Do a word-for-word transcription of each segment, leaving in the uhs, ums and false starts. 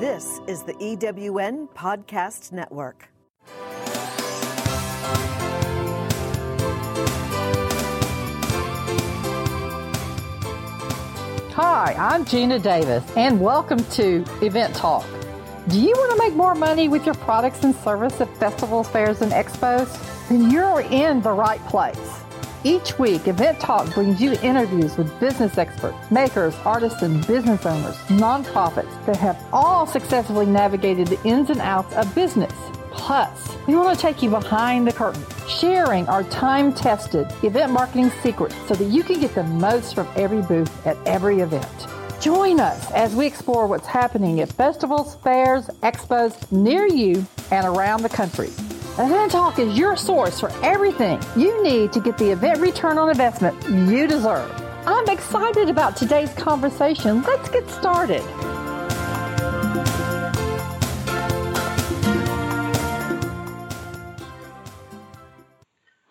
This is the E W N Podcast Network. Hi, I'm Gina Davis, and welcome to Event Talk. Do you want to make more money with your products and services at festivals, fairs, and expos? Then you're in the right place. Each week, Event Talk brings you interviews with business experts, makers, artists, and business owners, nonprofits that have all successfully navigated the ins and outs of business. Plus, we want to take you behind the curtain, sharing our time-tested event marketing secrets so that you can get the most from every booth at every event. Join us as we explore what's happening at festivals, fairs, expos near you and around the country. Event Talk is your source for everything you need to get the event return on investment you deserve. I'm excited about today's conversation. Let's get started.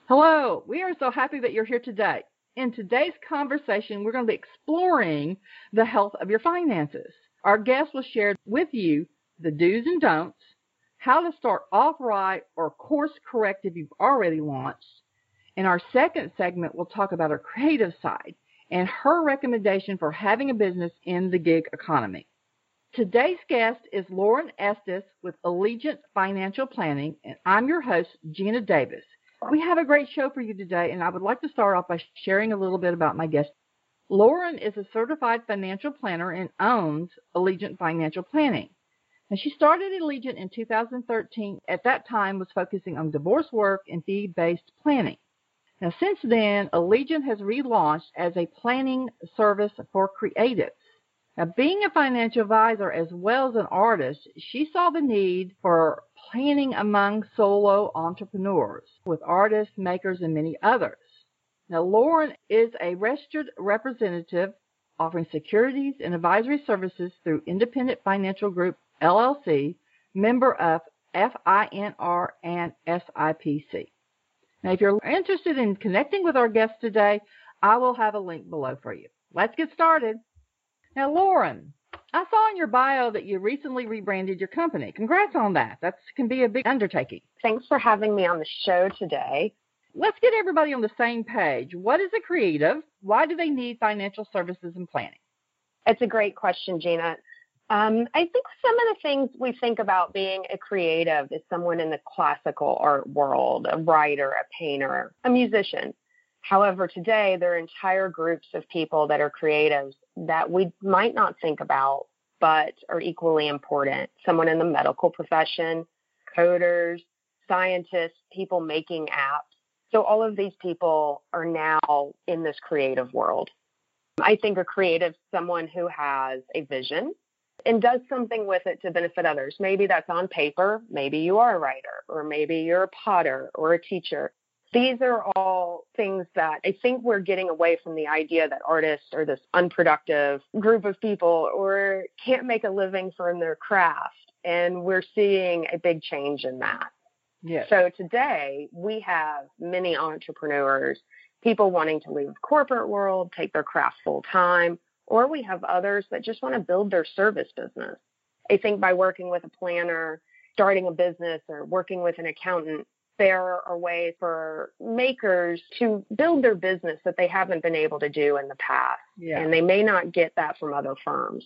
Hello, we are so happy that you're here today. In today's conversation, we're going to be exploring the health of your finances. Our guest will share with you the do's and don'ts, how to start off right or course correct if you've already launched. In our second segment, we'll talk about her creative side and her recommendation for having a business in the gig economy. Today's guest is Lauren Estes with Allegiant Financial Planning, and I'm your host, Gina Davis. We have a great show for you today, and I would like to start off by sharing a little bit about my guest. Lauren is a certified financial planner and owns Allegiant Financial Planning. Now, she started Allegiant in two thousand thirteen, at that time was focusing on divorce work and fee-based planning. Now, since then, Allegiant has relaunched as a planning service for creatives. Now, being a financial advisor as well as an artist, she saw the need for planning among solo entrepreneurs with artists, makers, and many others. Now, Lauren is a registered representative offering securities and advisory services through Independent Financial Group, L L C, member of FINRA and S I P C. Now, if you're interested in connecting with our guest today, I will have a link below for you. Let's get started. Now, Lauren, I saw in your bio that you recently rebranded your company. Congrats on that. That can be a big undertaking. Thanks for having me on the show today. Let's get everybody on the same page. What is a creative? Why do they need financial services and planning? It's a great question, Gina. Um, I think some of the things we think about being a creative is someone in the classical art world, a writer, a painter, a musician. However, today, there are entire groups of people that are creatives that we might not think about, but are equally important. Someone in the medical profession, coders, scientists, people making apps. So all of these people are now in this creative world. I think a creative is someone who has a vision and does something with it to benefit others. Maybe that's on paper. Maybe you are a writer, or maybe you're a potter or a teacher. These are all things that I think we're getting away from the idea that artists are this unproductive group of people or can't make a living from their craft. And we're seeing a big change in that. Yes. So today we have many entrepreneurs, people wanting to leave the corporate world, take their craft full time, or we have others that just want to build their service business. I think by working with a planner, starting a business, or working with an accountant, there are ways for makers to build their business that they haven't been able to do in the past. Yeah. And they may not get that from other firms.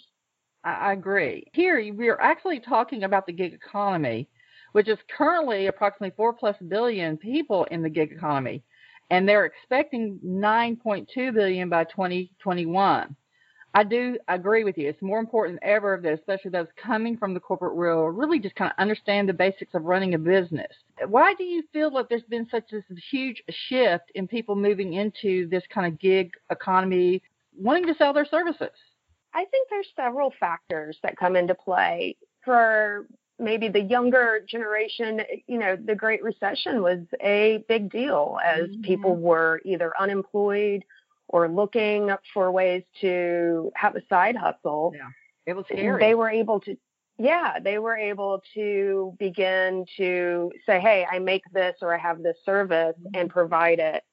I agree. Here, we're actually talking about the gig economy, which is currently approximately four plus billion people in the gig economy. And they're expecting nine point two billion by twenty twenty-one. I do agree with you. It's more important than ever that especially those coming from the corporate world really just kind of understand the basics of running a business. Why do you feel like there's been such this huge shift in people moving into this kind of gig economy, wanting to sell their services? I think there's several factors that come into play. For maybe the younger generation, you know, the Great Recession was a big deal as mm-hmm. people were either unemployed or looking for ways to have a side hustle. Yeah, it was scary. They were able to, yeah, they were able to begin to say, hey, I make this or I have this service mm-hmm. and provide it.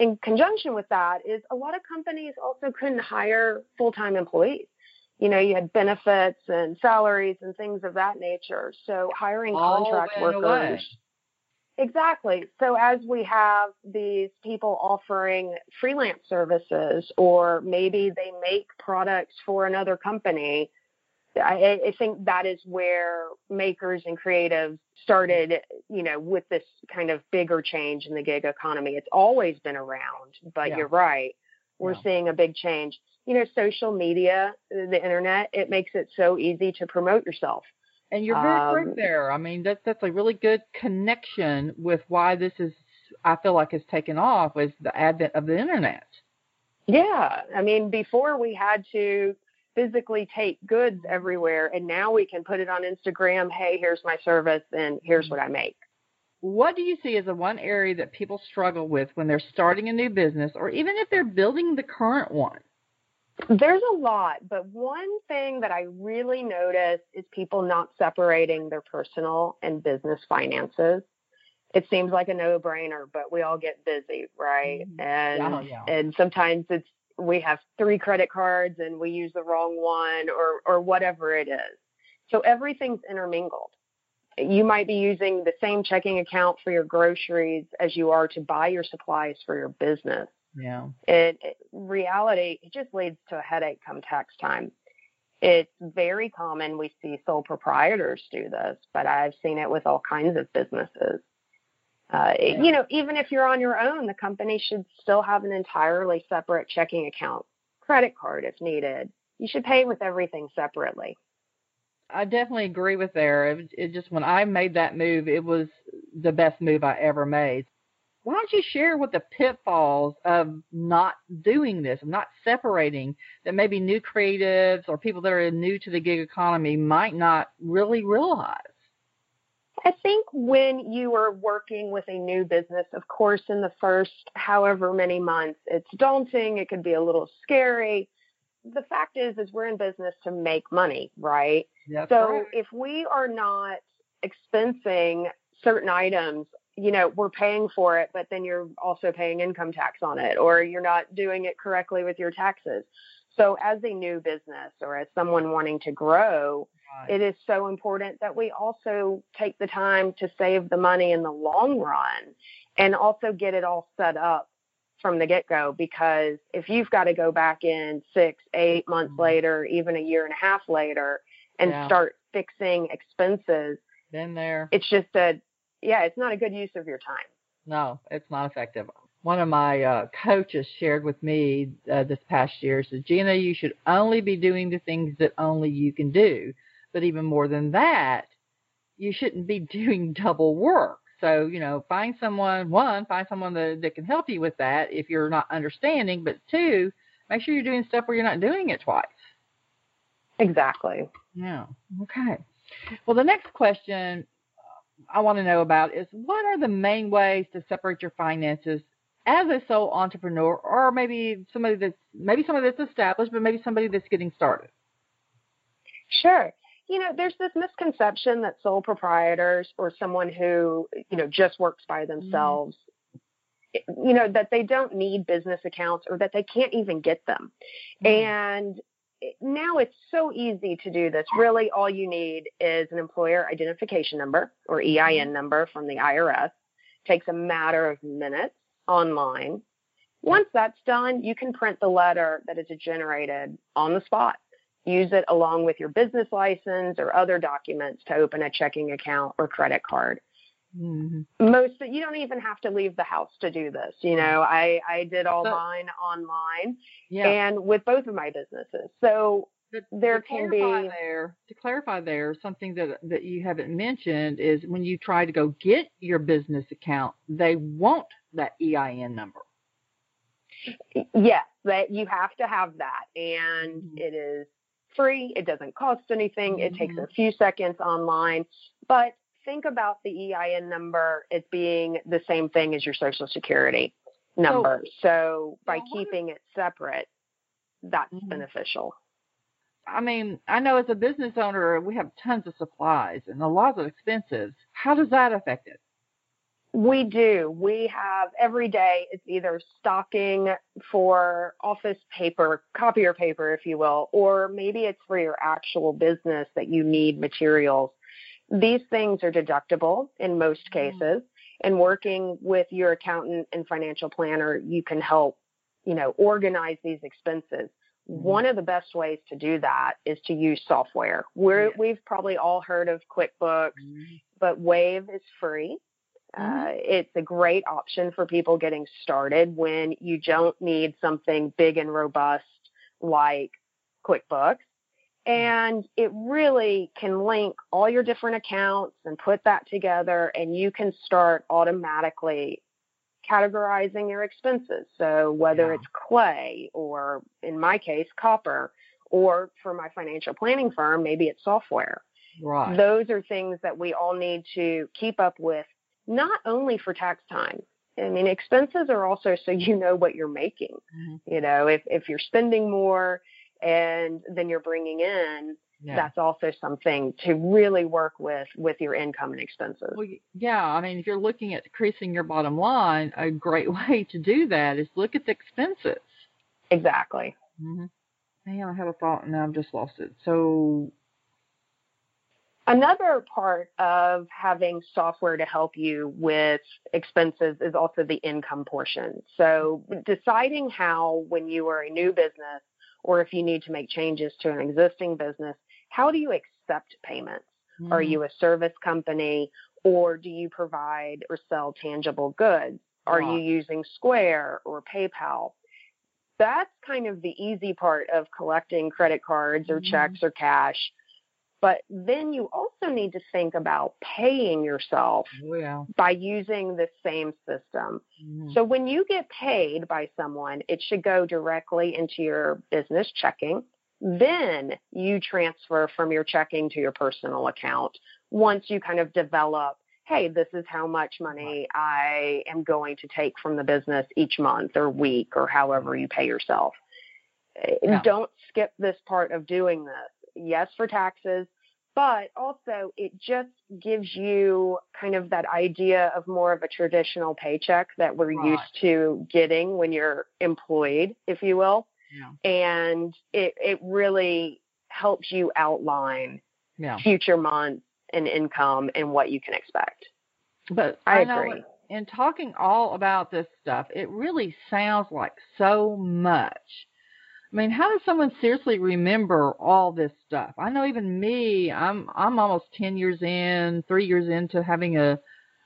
In conjunction with that is a lot of companies also couldn't hire full-time employees. you know, you had benefits and salaries and things of that nature. So hiring all contract workers. Away. Exactly. So as we have these people offering freelance services, or maybe they make products for another company, I, I think that is where makers and creatives started, you know, with this kind of bigger change in the gig economy. It's always been around, but yeah. You're right. We're yeah. seeing a big change. You know, social media, the internet, it makes it so easy to promote yourself. And you're very um, correct there. I mean, that's that's a really good connection with why this is, I feel like it's taken off, is the advent of the internet. Yeah. I mean, before we had to physically take goods everywhere, and now we can put it on Instagram. Hey, here's my service, and here's what I make. What do you see as the one area that people struggle with when they're starting a new business, or even if they're building the current one? There's a lot, but one thing that I really notice is people not separating their personal and business finances. It seems like a no-brainer, but we all get busy, right? And yeah, yeah. and sometimes it's we have three credit cards and we use the wrong one, or or whatever it is. So everything's intermingled. You might be using the same checking account for your groceries as you are to buy your supplies for your business. Yeah. It, it, reality, it just leads to a headache come tax time. It's very common. We see sole proprietors do this, but I've seen it with all kinds of businesses. Uh, yeah. it, you know, even if you're on your own, the company should still have an entirely separate checking account, credit card if needed. You should pay with everything separately. I definitely agree with there. It, it just, when I made that move, it was the best move I ever made. Why don't you share what the pitfalls of not doing this, of not separating, that maybe new creatives or people that are new to the gig economy might not really realize? I think when you are working with a new business, of course, in the first however many months, it's daunting. It could be a little scary. The fact is, is we're in business to make money, right? That's so right. If we are not expensing certain items, you know, we're paying for it, but then you're also paying income tax on it, or you're not doing it correctly with your taxes. So as a new business or as someone wanting to grow, right. It is so important that we also take the time to save the money in the long run and also get it all set up from the get-go, because if you've got to go back in six, eight months mm-hmm. later, even a year and a half later and yeah. start fixing expenses, then there, it's just a, yeah, it's not a good use of your time. No, it's not effective. One of my uh, coaches shared with me uh, this past year, said, Gina, you should only be doing the things that only you can do. But even more than that, you shouldn't be doing double work. So, you know, find someone, one, find someone that, that can help you with that if you're not understanding. But two, make sure you're doing stuff where you're not doing it twice. Exactly. Yeah. Okay. Well, the next question I want to know about is, what are the main ways to separate your finances as a sole entrepreneur, or maybe somebody that's maybe somebody that's established, but maybe somebody that's getting started? Sure. You know, there's this misconception that sole proprietors or someone who, you know, just works by themselves, mm-hmm. you know, that they don't need business accounts or that they can't even get them. Mm-hmm. And now it's so easy to do this. Really, all you need is an employer identification number or E I N number from the I R S. It takes a matter of minutes online. Once that's done, you can print the letter that is generated on the spot. Use it along with your business license or other documents to open a checking account or credit card. Mm-hmm. Most you don't even have to leave the house to do this. You know, I, I did all so, mine online yeah. and with both of my businesses. So but there can be there, to clarify there, something that, that you haven't mentioned is when you try to go get your business account, they want that E I N number. Yes, that you have to have that. And mm-hmm. it is free. It doesn't cost anything. Mm-hmm. It takes a few seconds online, but think about the E I N number as being the same thing as your Social Security number. So, so by keeping it separate, that's mm-hmm. beneficial. I mean, I know as a business owner, we have tons of supplies and a lot of expenses. How does that affect it? We do. We have every day, it's either stocking for office paper, copier paper, if you will, or maybe it's for your actual business that you need materials. These things are deductible in most cases, and working with your accountant and financial planner, you can help, you know, organize these expenses. One of the best ways to do that is to use software. We're, yeah. We've probably all heard of QuickBooks, mm-hmm. but Wave is free. Mm-hmm. Uh, it's a great option for people getting started when you don't need something big and robust like QuickBooks. And it really can link all your different accounts and put that together, and you can start automatically categorizing your expenses. So whether yeah. it's clay or, in my case, copper, or for my financial planning firm, maybe it's software. Right. Those are things that we all need to keep up with, not only for tax time. I mean, expenses are also so you know what you're making. Mm-hmm. You know, if, if you're spending more and then you're bringing in, yeah. that's also something to really work with, with your income and expenses. Well, yeah. I mean, if you're looking at increasing your bottom line, a great way to do that is look at the expenses. Exactly. Mm-hmm. Man, I had a thought and I've just lost it. So another part of having software to help you with expenses is also the income portion. So deciding how, when you are a new business, or if you need to make changes to an existing business, how do you accept payments? Mm. Are you a service company, or do you provide or sell tangible goods? Are wow. you using Square or PayPal? That's kind of the easy part of collecting credit cards or mm. checks or cash. But then you also need to think about paying yourself oh, yeah. by using the same system. Mm. So when you get paid by someone, it should go directly into your business checking. Then you transfer from your checking to your personal account once you kind of develop, hey, this is how much money I am going to take from the business each month or week or however you pay yourself. Yeah. Don't skip this part of doing this. Yes, for taxes, but also it just gives you kind of that idea of more of a traditional paycheck that we're right. used to getting when you're employed, if you will. Yeah. And it, it really helps you outline yeah. future months and income and what you can expect. But I, I agree. Know, in talking all about this stuff, it really sounds like so much. I mean, how does someone seriously remember all this stuff? I know even me, I'm I'm almost ten years in, three years into having a,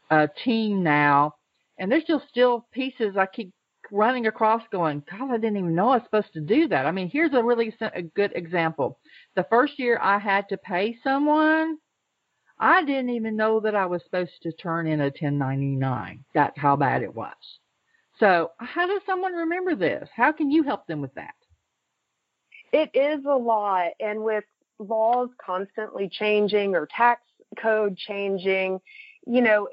a team now, and there's just still pieces I keep running across going, God, I didn't even know I was supposed to do that. I mean, here's a really a good example. The first year I had to pay someone, I didn't even know that I was supposed to turn in a ten ninety-nine. That's how bad it was. So how does someone remember this? How can you help them with that? It is a lot, and with laws constantly changing or tax code changing, you know,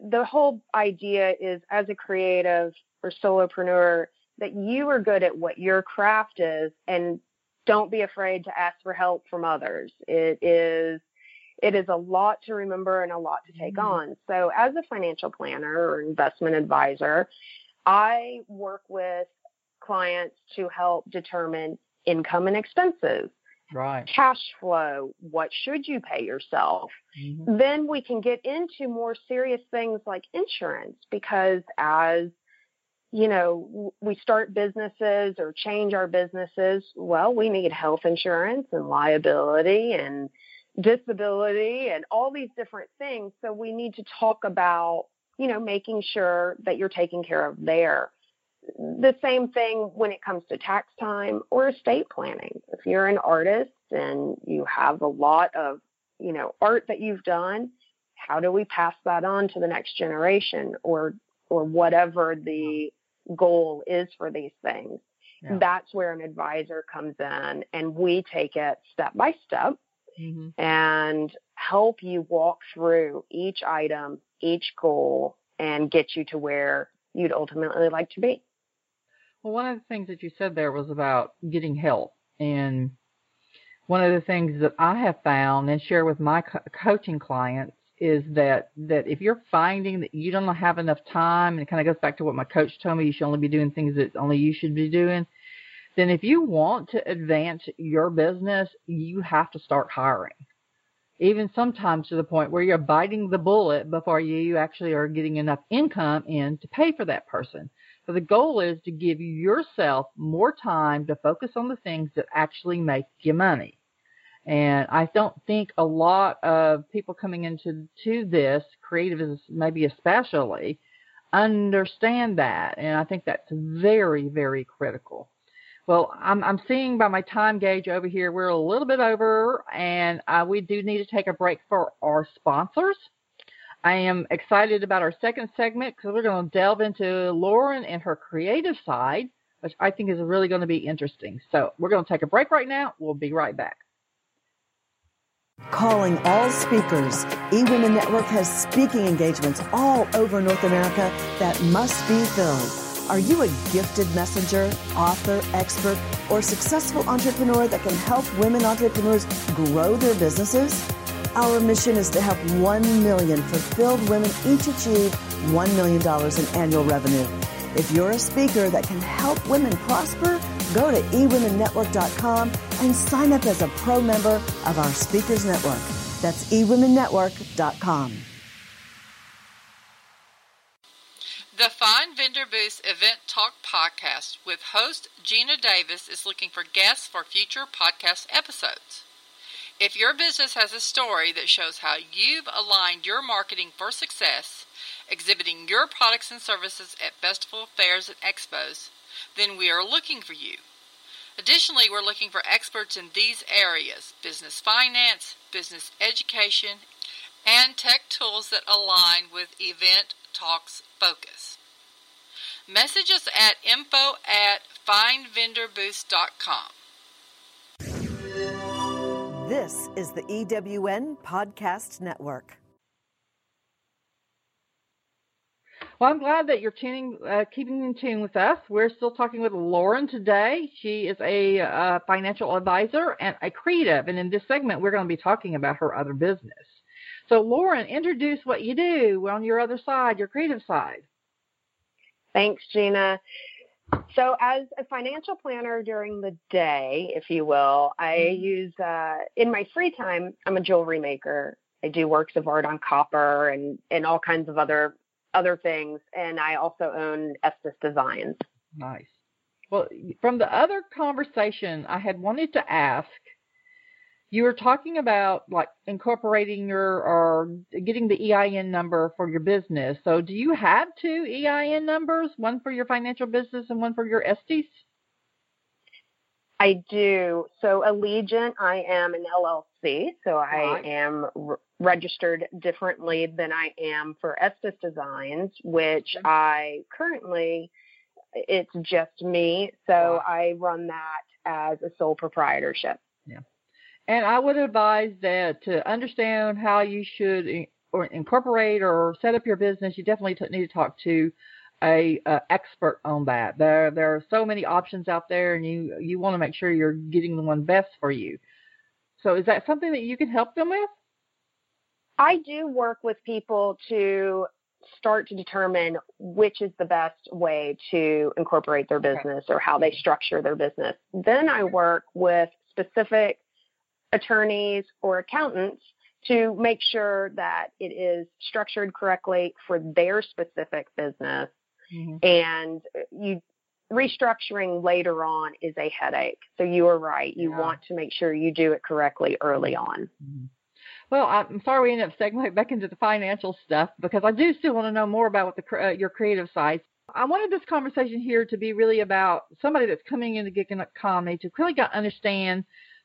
the whole idea is as a creative or solopreneur that you are good at what your craft is and don't be afraid to ask for help from others. It is it is a lot to remember and a lot to take mm-hmm. on. So as a financial planner or investment advisor, I work with clients to help determine income and expenses, right. cash flow, what should you pay yourself? Mm-hmm. Then we can get into more serious things like insurance, because as, you know, we start businesses or change our businesses, well, we need health insurance and liability and disability and all these different things. So we need to talk about, you know, making sure that you're taking care of there. The same thing when it comes to tax time or estate planning. If you're an artist and you have a lot of, you know, art that you've done, how do we pass that on to the next generation or or whatever the goal is for these things? Yeah. That's where an advisor comes in, and we take it step by step mm-hmm. and help you walk through each item, each goal, and get you to where you'd ultimately like to be. Well, one of the things that you said there was about getting help. And one of the things that I have found and share with my co- coaching clients is that, that if you're finding that you don't have enough time, and it kind of goes back to what my coach told me, you should only be doing things that only you should be doing, then if you want to advance your business, you have to start hiring. Even sometimes to the point where you're biting the bullet before you actually are getting enough income in to pay for that person. So the goal is to give yourself more time to focus on the things that actually make you money. And I don't think a lot of people coming into to this, creatives maybe especially, understand that. And I think that's very, very critical. Well, I'm, I'm seeing by my time gauge over here, we're a little bit over, and uh, we do need to take a break for our sponsors. I am excited about our second segment because we're going to delve into Lauren and her creative side, which I think is really going to be interesting. So we're going to take a break right now. We'll be right back. Calling all speakers, eWomen Network has speaking engagements all over North America that must be filled. Are you a gifted messenger, author, expert, or successful entrepreneur that can help women entrepreneurs grow their businesses? Our mission is to help one million fulfilled women each achieve one million dollars in annual revenue. If you're a speaker that can help women prosper, go to e women network dot com and sign up as a pro member of our Speakers Network. That's e women network dot com. The Find Vendor Booth's Event Talk podcast with host Gina Davis is looking for guests for future podcast episodes. If your business has a story that shows how you've aligned your marketing for success, exhibiting your products and services at festival fairs and expos, then we are looking for you. Additionally, we're looking for experts in these areas: business finance, business education, and tech tools that align with event Talk's focus. Message us at info at find vendor booth dot com. This is the E W N Podcast Network. Well, I'm glad that you're tuning, uh, keeping in tune with us. We're still talking with Lauren today. She is a uh, financial advisor and a creative, and in this segment, we're going to be talking about her other business. So, Lauren, introduce what you do on your other side, your creative side. Thanks, Gina. So, as a financial planner during the day, if you will, I use, uh, in my free time, I'm a jewelry maker. I do works of art on copper and, and all kinds of other other things. And I also own Estes Designs. Nice. Well, from the other conversation, I had wanted to ask, you were talking about like incorporating your or getting the E I N number for your business. So do you have two E I N numbers, one for your financial business and one for your Estes? I do. So Allegiant, I am an L L C, so right. I am re- registered differently than I am for Estes Designs, which okay. I currently, it's just me. So wow. I run that as a sole proprietorship. Yeah. And I would advise that to understand how you should in, or incorporate or set up your business, you definitely t- need to talk to a, a expert on that. There, there are so many options out there, and you you want to make sure you're getting the one best for you. So, is that something that you can help them with? I do work with people to start to determine which is the best way to incorporate their business okay. or how they structure their business. Then I work with specific attorneys or accountants to make sure that it is structured correctly for their specific business. Mm-hmm. And you restructuring later on is a headache. So you are right. You yeah. want to make sure you do it correctly early on. Mm-hmm. Well, I'm sorry we ended up segueing back into the financial stuff because I do still want to know more about what the, uh, your creative side. I wanted this conversation here to be really about somebody that's coming into gig economy to really got to understand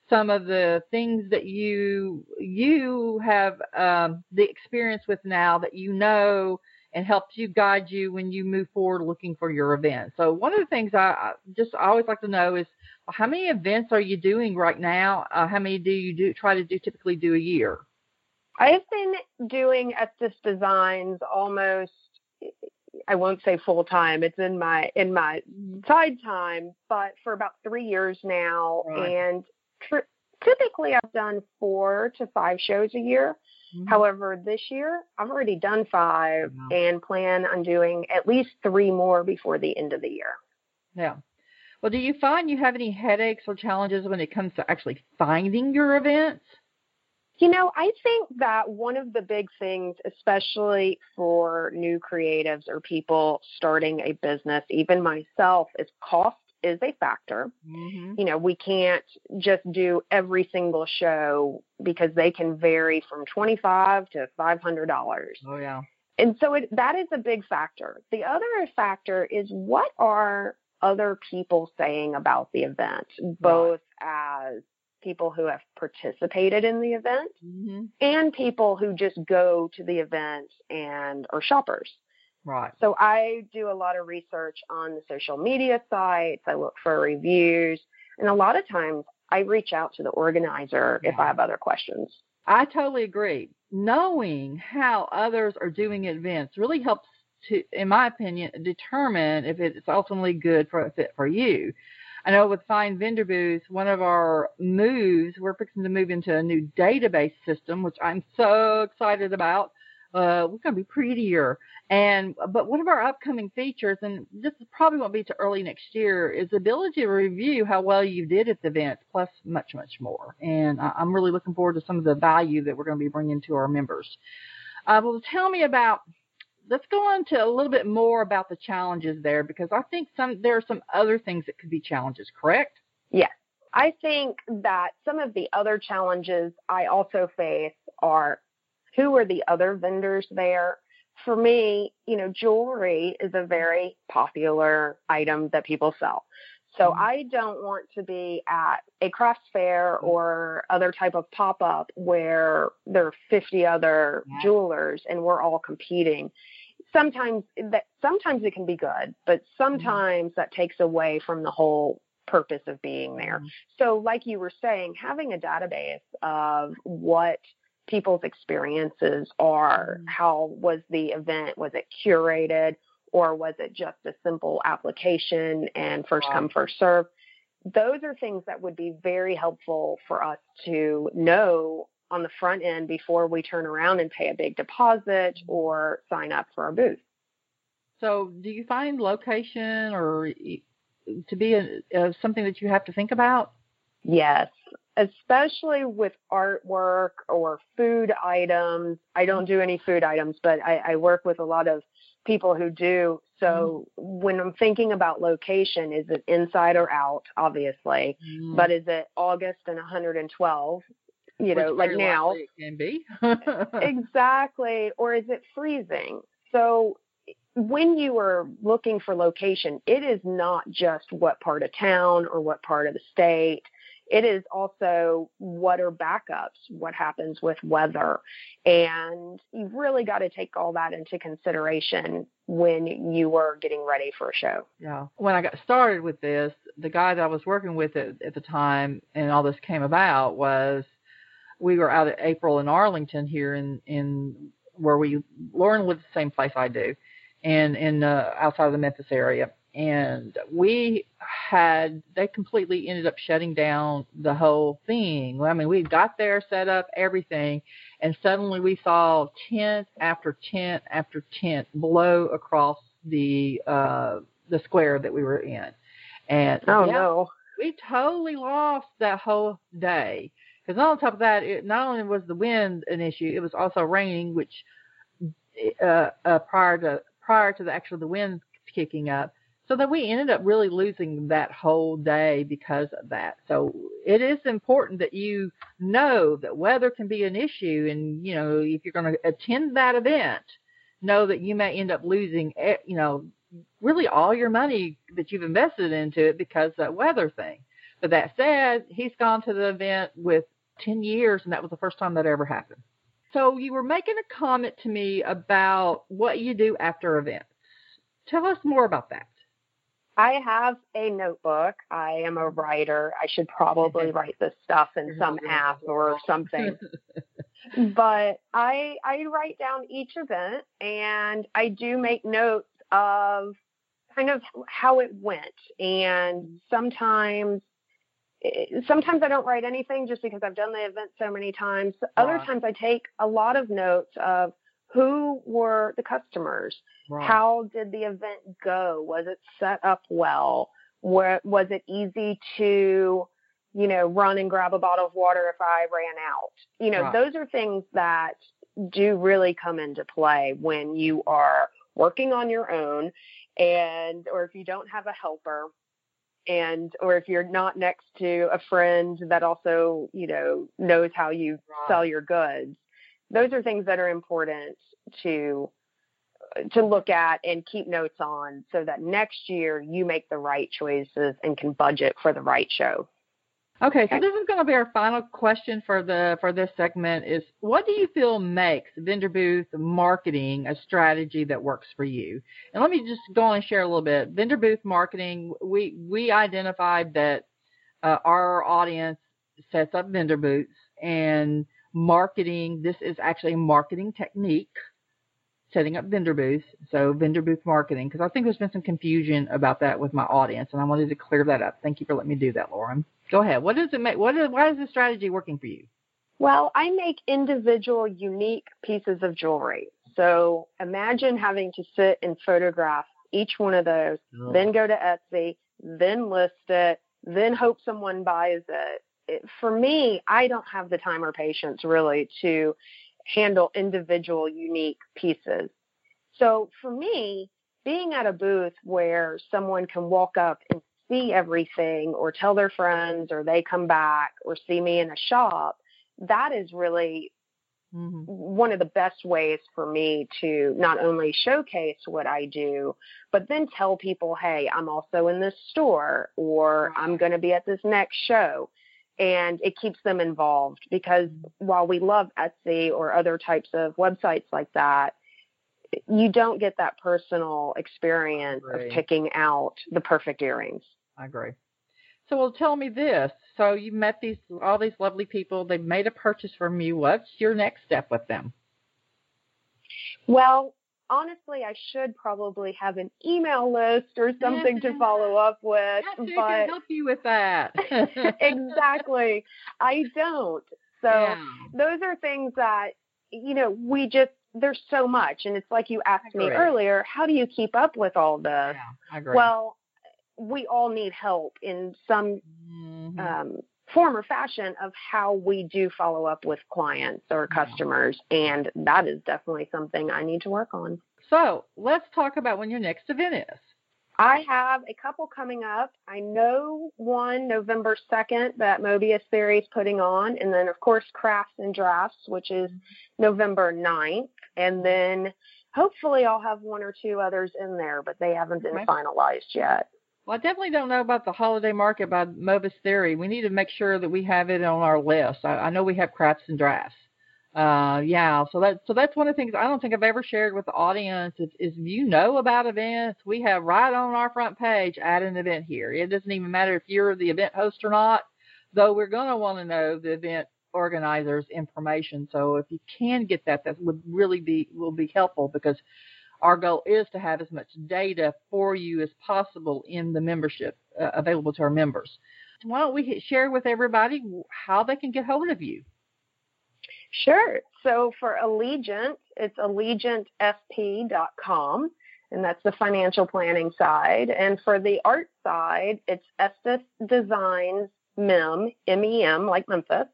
some of the things that you you have um, the experience with now that you know and helps you guide you when you move forward looking for your event. So one of the things I, I just I always like to know is well, how many events are you doing right now? Uh, how many do you do try to do typically do a year? I have been doing Estes Designs almost, I won't say full time. It's in my in my side time, but for about three years now, right. and. typically I've done four to five shows a year. Mm-hmm. However, this year I've already done five wow. and plan on doing at least three more before the end of the year. Yeah. Well, do you find you have any headaches or challenges when it comes to actually finding your events? You know, I think that one of the big things, especially for new creatives or people starting a business, even myself, is cost is a factor. Mm-hmm. You know, we can't just do every single show because they can vary from twenty-five dollars to five hundred dollars. Oh, yeah. And so it, that is a big factor. The other factor is what are other people saying about the event, both yeah. as people who have participated in the event mm-hmm. and people who just go to the event and are shoppers. Right. So I do a lot of research on the social media sites. I look for reviews. And a lot of times I reach out to the organizer yeah. if I have other questions. I totally agree. Knowing how others are doing events really helps to, in my opinion, determine if it's ultimately good for a fit for you. I know with Find Vendor Booth, one of our moves, we're fixing to move into a new database system, which I'm so excited about. Uh, we're going to be prettier. And but one of our upcoming features, and this probably won't be to early next year, is the ability to review how well you did at the event, plus much, much more. And I'm really looking forward to some of the value that we're going to be bringing to our members. Uh, well, tell me about... Let's go on to a little bit more about the challenges there, because I think some there are some other things that could be challenges, correct? Yes. I think that some of the other challenges I also face are who are the other vendors there? For me, you know, jewelry is a very popular item that people sell. So mm-hmm. I don't want to be at a crafts fair mm-hmm. or other type of pop-up where there are fifty other yeah. jewelers and we're all competing. Sometimes that sometimes it can be good, but sometimes mm-hmm. that takes away from the whole purpose of being there. Mm-hmm. So like you were saying, having a database of what people's experiences are, mm-hmm. how was the event, was it curated, or was it just a simple application and first wow. come, first serve? Those are things that would be very helpful for us to know on the front end before we turn around and pay a big deposit or sign up for our booth. So do you find location or to be a, a, something that you have to think about? Yes, especially with artwork or food items. I don't do any food items, but I, I work with a lot of people who do. So mm-hmm. when I'm thinking about location, is it inside or out, obviously, mm-hmm. but is it August and one hundred twelve? You know, like now it can be. Exactly. Or is it freezing? So when you are looking for location, it is not just what part of town or what part of the state. It is also what are backups, what happens with weather. And you've really got to take all that into consideration when you are getting ready for a show. Yeah. When I got started with this, the guy that I was working with at, at the time and all this came about was we were out in April in Arlington here in, in where we, Lauren lives the same place I do, and in uh, outside of the Memphis area. And we had, they completely ended up shutting down the whole thing. I mean, we got there, set up everything, and suddenly we saw tent after tent after tent blow across the uh, the square that we were in. And oh, yeah, no. we totally lost that whole day. Because on top of that, it, not only was the wind an issue, it was also raining, which uh, uh, prior to prior to the actual the wind kicking up. So that we ended up really losing that whole day because of that. So it is important that you know that weather can be an issue. And, you know, if you're going to attend that event, know that you may end up losing, you know, really all your money that you've invested into it because of that weather thing. But that said, he's gone to the event with ten years, and that was the first time that ever happened. So you were making a comment to me about what you do after events. Tell us more about that. I have a notebook. I am a writer. I should probably write this stuff in some app or something. But I I write down each event, and I do make notes of kind of how it went. And sometimes sometimes I don't write anything just because I've done the event so many times. Other right. times I take a lot of notes of who were the customers, right. how did the event go, was it set up well, where, was it easy to, you know, run and grab a bottle of water if I ran out. You know, right. those are things that do really come into play when you are working on your own, and or if you don't have a helper, and or if you're not next to a friend that also, you know, knows how you right. sell your goods. Those are things that are important to to look at and keep notes on so that next year you make the right choices and can budget for the right show. Okay, so this is going to be our final question for the for this segment is, what do you feel makes vendor booth marketing a strategy that works for you? And let me just go on and share a little bit. Vendor booth marketing, we, we identified that uh, our audience sets up vendor booths, and marketing, this is actually a marketing technique, setting up vendor booths, so vendor booth marketing, because I think there's been some confusion about that with my audience, and I wanted to clear that up. Thank you for letting me do that, Lauren. Go ahead. What does it make? What is, why is the strategy working for you? Well, I make individual, unique pieces of jewelry. So imagine having to sit and photograph each one of those, oh. then go to Etsy, then list it, then hope someone buys it. it. For me, I don't have the time or patience really to handle individual, unique pieces. So for me, being at a booth where someone can walk up and see everything, or tell their friends, or they come back or see me in a shop, that is really mm-hmm. one of the best ways for me to not only showcase what I do, but then tell people, hey, I'm also in this store, or I'm going to be at this next show. And it keeps them involved, because while we love Etsy or other types of websites like that, you don't get that personal experience of picking out the perfect earrings. I agree. So, well, tell me this. So you met these all these lovely people. They've made a purchase from you. What's your next step with them? Well, honestly, I should probably have an email list or something to follow up with. Yes, but I can help you with that. Exactly. I don't. So yeah. those are things that, you know, we just, there's so much. And it's like you asked me earlier, how do you keep up with all this? Yeah, I agree. Well, we all need help in some mm-hmm. um, form or fashion of how we do follow up with clients or customers. Yeah. And that is definitely something I need to work on. So let's talk about when your next event is. I have a couple coming up. I know one November second that Mobius Theory is putting on. And then, of course, Crafts and Drafts, which is November ninth. And then hopefully I'll have one or two others in there, but they haven't been finalized yet. Well, I definitely don't know about the holiday market by Mobius Theory. We need to make sure that we have it on our list. I, I know we have Crafts and Drafts. Uh, yeah, so that so that's one of the things I don't think I've ever shared with the audience is, is you know about events. We have right on our front page, add an event here. It doesn't even matter if you're the event host or not, though we're going to want to know the event organizer's information. So if you can get that, that would really be will be helpful, because our goal is to have as much data for you as possible in the membership uh, available to our members. So why don't we share with everybody how they can get hold of you? Sure. So for Allegiant, it's allegiant f p dot com, and that's the financial planning side. And for the art side, it's Estes Designs, Mem, M E M, like Memphis.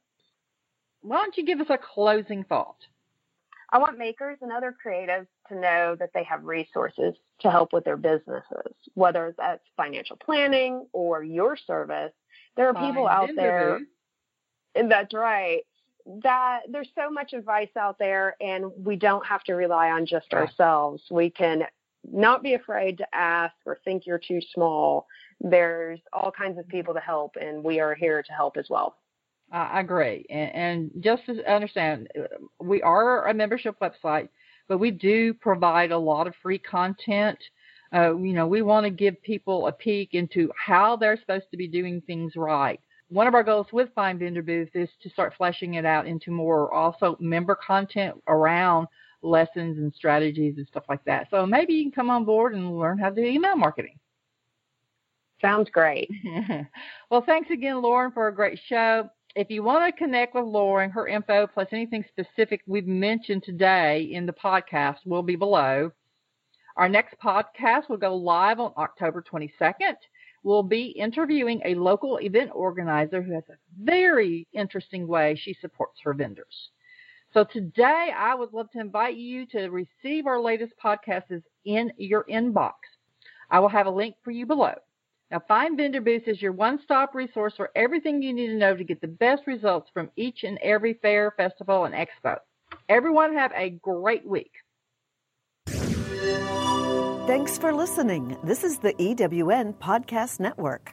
Why don't you give us a closing thought? I want makers and other creatives to know that they have resources to help with their businesses, whether that's financial planning or your service. There are Find people out there. Booth. That's right. That there's so much advice out there, and we don't have to rely on just right. ourselves. We can not be afraid to ask or think you're too small. There's all kinds of people to help, and we are here to help as well. I agree. And, and just to understand, we are a membership website, but we do provide a lot of free content. Uh, you know, we want to give people a peek into how they're supposed to be doing things right. One of our goals with Find Vendor Booth is to start fleshing it out into more also member content around lessons and strategies and stuff like that. So maybe you can come on board and learn how to do email marketing. Sounds great. Well, thanks again, Lauren, for a great show. If you want to connect with Lauren, her info plus anything specific we've mentioned today in the podcast will be below. Our next podcast will go live on October twenty-second. We'll be interviewing a local event organizer who has a very interesting way she supports her vendors. So today, I would love to invite you to receive our latest podcasts in your inbox. I will have a link for you below. Now, Find Vendor Booth is your one-stop resource for everything you need to know to get the best results from each and every fair, festival, and expo. Everyone have a great week. Thanks for listening. This is the E W N Podcast Network.